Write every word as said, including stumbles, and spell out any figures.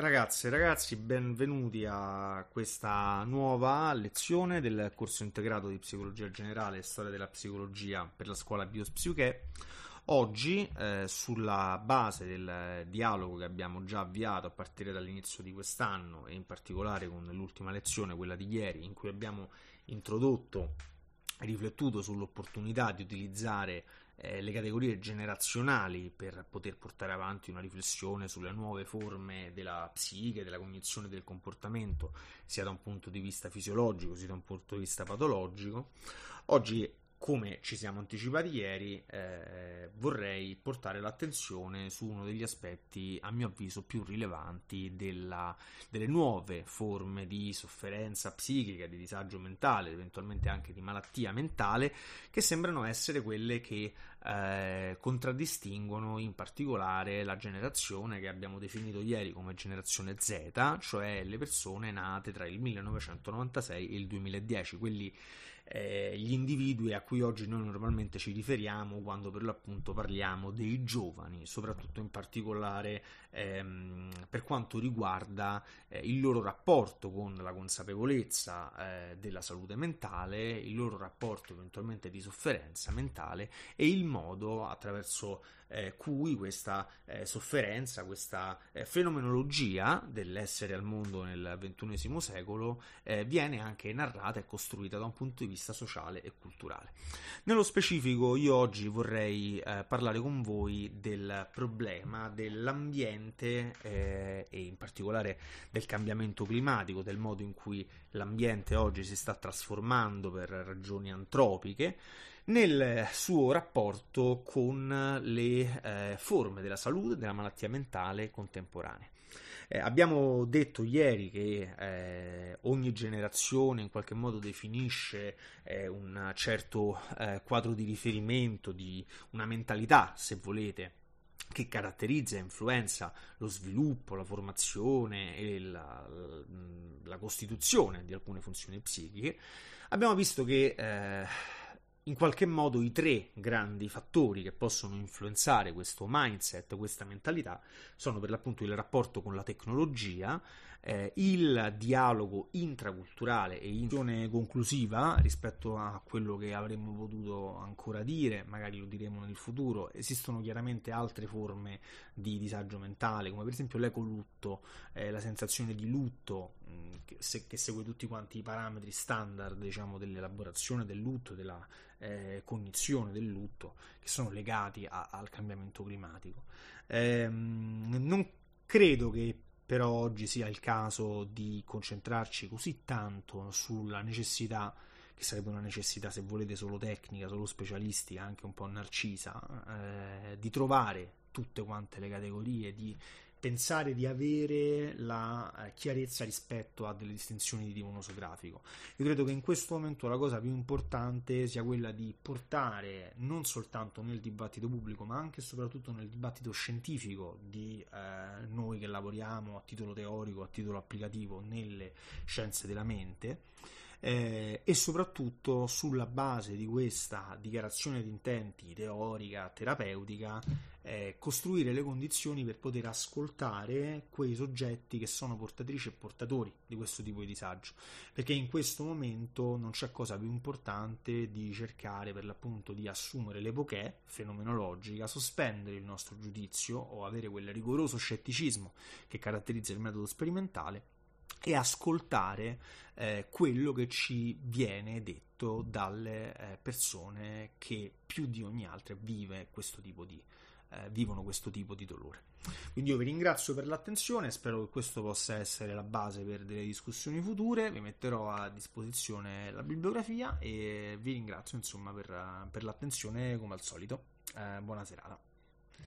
Ragazze e ragazzi, benvenuti a questa nuova lezione del corso integrato di Psicologia Generale e Storia della Psicologia per la Scuola Biospsiuche. Oggi, eh, sulla base del dialogo che abbiamo già avviato a partire dall'inizio di quest'anno e in particolare con l'ultima lezione, quella di ieri, in cui abbiamo introdotto e riflettuto sull'opportunità di utilizzare le categorie generazionali per poter portare avanti una riflessione sulle nuove forme della psiche, della cognizione e del comportamento, sia da un punto di vista fisiologico sia da un punto di vista patologico. Oggi, come ci siamo anticipati ieri, eh, vorrei portare l'attenzione su uno degli aspetti, a mio avviso, più rilevanti della, delle nuove forme di sofferenza psichica, di disagio mentale, eventualmente anche di malattia mentale, che sembrano essere quelle che eh, contraddistinguono in particolare la generazione che abbiamo definito ieri come generazione Z, cioè le persone nate tra il millenovecentonovantasei e il duemiladieci, quelli Eh, gli individui a cui oggi noi normalmente ci riferiamo quando per l'appunto parliamo dei giovani, soprattutto in particolare ehm, per quanto riguarda eh, il loro rapporto con la consapevolezza eh, della salute mentale, il loro rapporto eventualmente di sofferenza mentale e il modo attraverso eh, cui questa eh, sofferenza, questa eh, fenomenologia dell'essere al mondo nel ventunesimo secolo eh, viene anche narrata e costruita da un punto di vista sociale e culturale. Nello specifico, io oggi vorrei eh, parlare con voi del problema dell'ambiente eh, e in particolare del cambiamento climatico, del modo in cui l'ambiente oggi si sta trasformando per ragioni antropiche nel suo rapporto con le eh, forme della salute e della malattia mentale contemporanee. Eh, abbiamo detto ieri che eh, ogni generazione in qualche modo definisce eh, un certo eh, quadro di riferimento, di una mentalità, se volete, che caratterizza e influenza lo sviluppo, la formazione e la, la, la costituzione di alcune funzioni psichiche. Abbiamo visto che eh, in qualche modo i tre grandi fattori che possono influenzare questo mindset, questa mentalità, sono per l'appunto il rapporto con la tecnologia, eh, il dialogo intraculturale e in azione conclusiva rispetto a quello che avremmo potuto ancora dire, magari lo diremo nel futuro. Esistono chiaramente altre forme di disagio mentale, come per esempio l'ecolutto, eh, la sensazione di lutto, mh, che, se, che segue tutti quanti i parametri standard, diciamo, dell'elaborazione del lutto, della Eh, cognizione del lutto, che sono legati a, al cambiamento climatico. Ehm, non credo che però oggi sia il caso di concentrarci così tanto sulla necessità, che sarebbe una necessità, se volete, solo tecnica, solo specialistica, anche un po' narcisa, eh, di trovare tutte quante le categorie, di pensare di avere la chiarezza rispetto a delle distinzioni di tipo nosografico. Io credo che in questo momento la cosa più importante sia quella di portare non soltanto nel dibattito pubblico, ma anche e soprattutto nel dibattito scientifico di eh, noi che lavoriamo a titolo teorico, a titolo applicativo nelle scienze della mente, eh, e soprattutto sulla base di questa dichiarazione di intenti teorica, terapeutica, costruire le condizioni per poter ascoltare quei soggetti che sono portatrici e portatori di questo tipo di disagio, perché in questo momento non c'è cosa più importante di cercare per l'appunto di assumere l'epoché fenomenologica, sospendere il nostro giudizio o avere quel rigoroso scetticismo che caratterizza il metodo sperimentale e ascoltare eh, quello che ci viene detto dalle eh, persone che più di ogni altra vive questo tipo di Eh, vivono questo tipo di dolore. Quindi io vi ringrazio per l'attenzione, spero che questo possa essere la base per delle discussioni future. Vi metterò a disposizione la bibliografia e vi ringrazio, insomma, per, per l'attenzione come al solito. Eh, buona serata.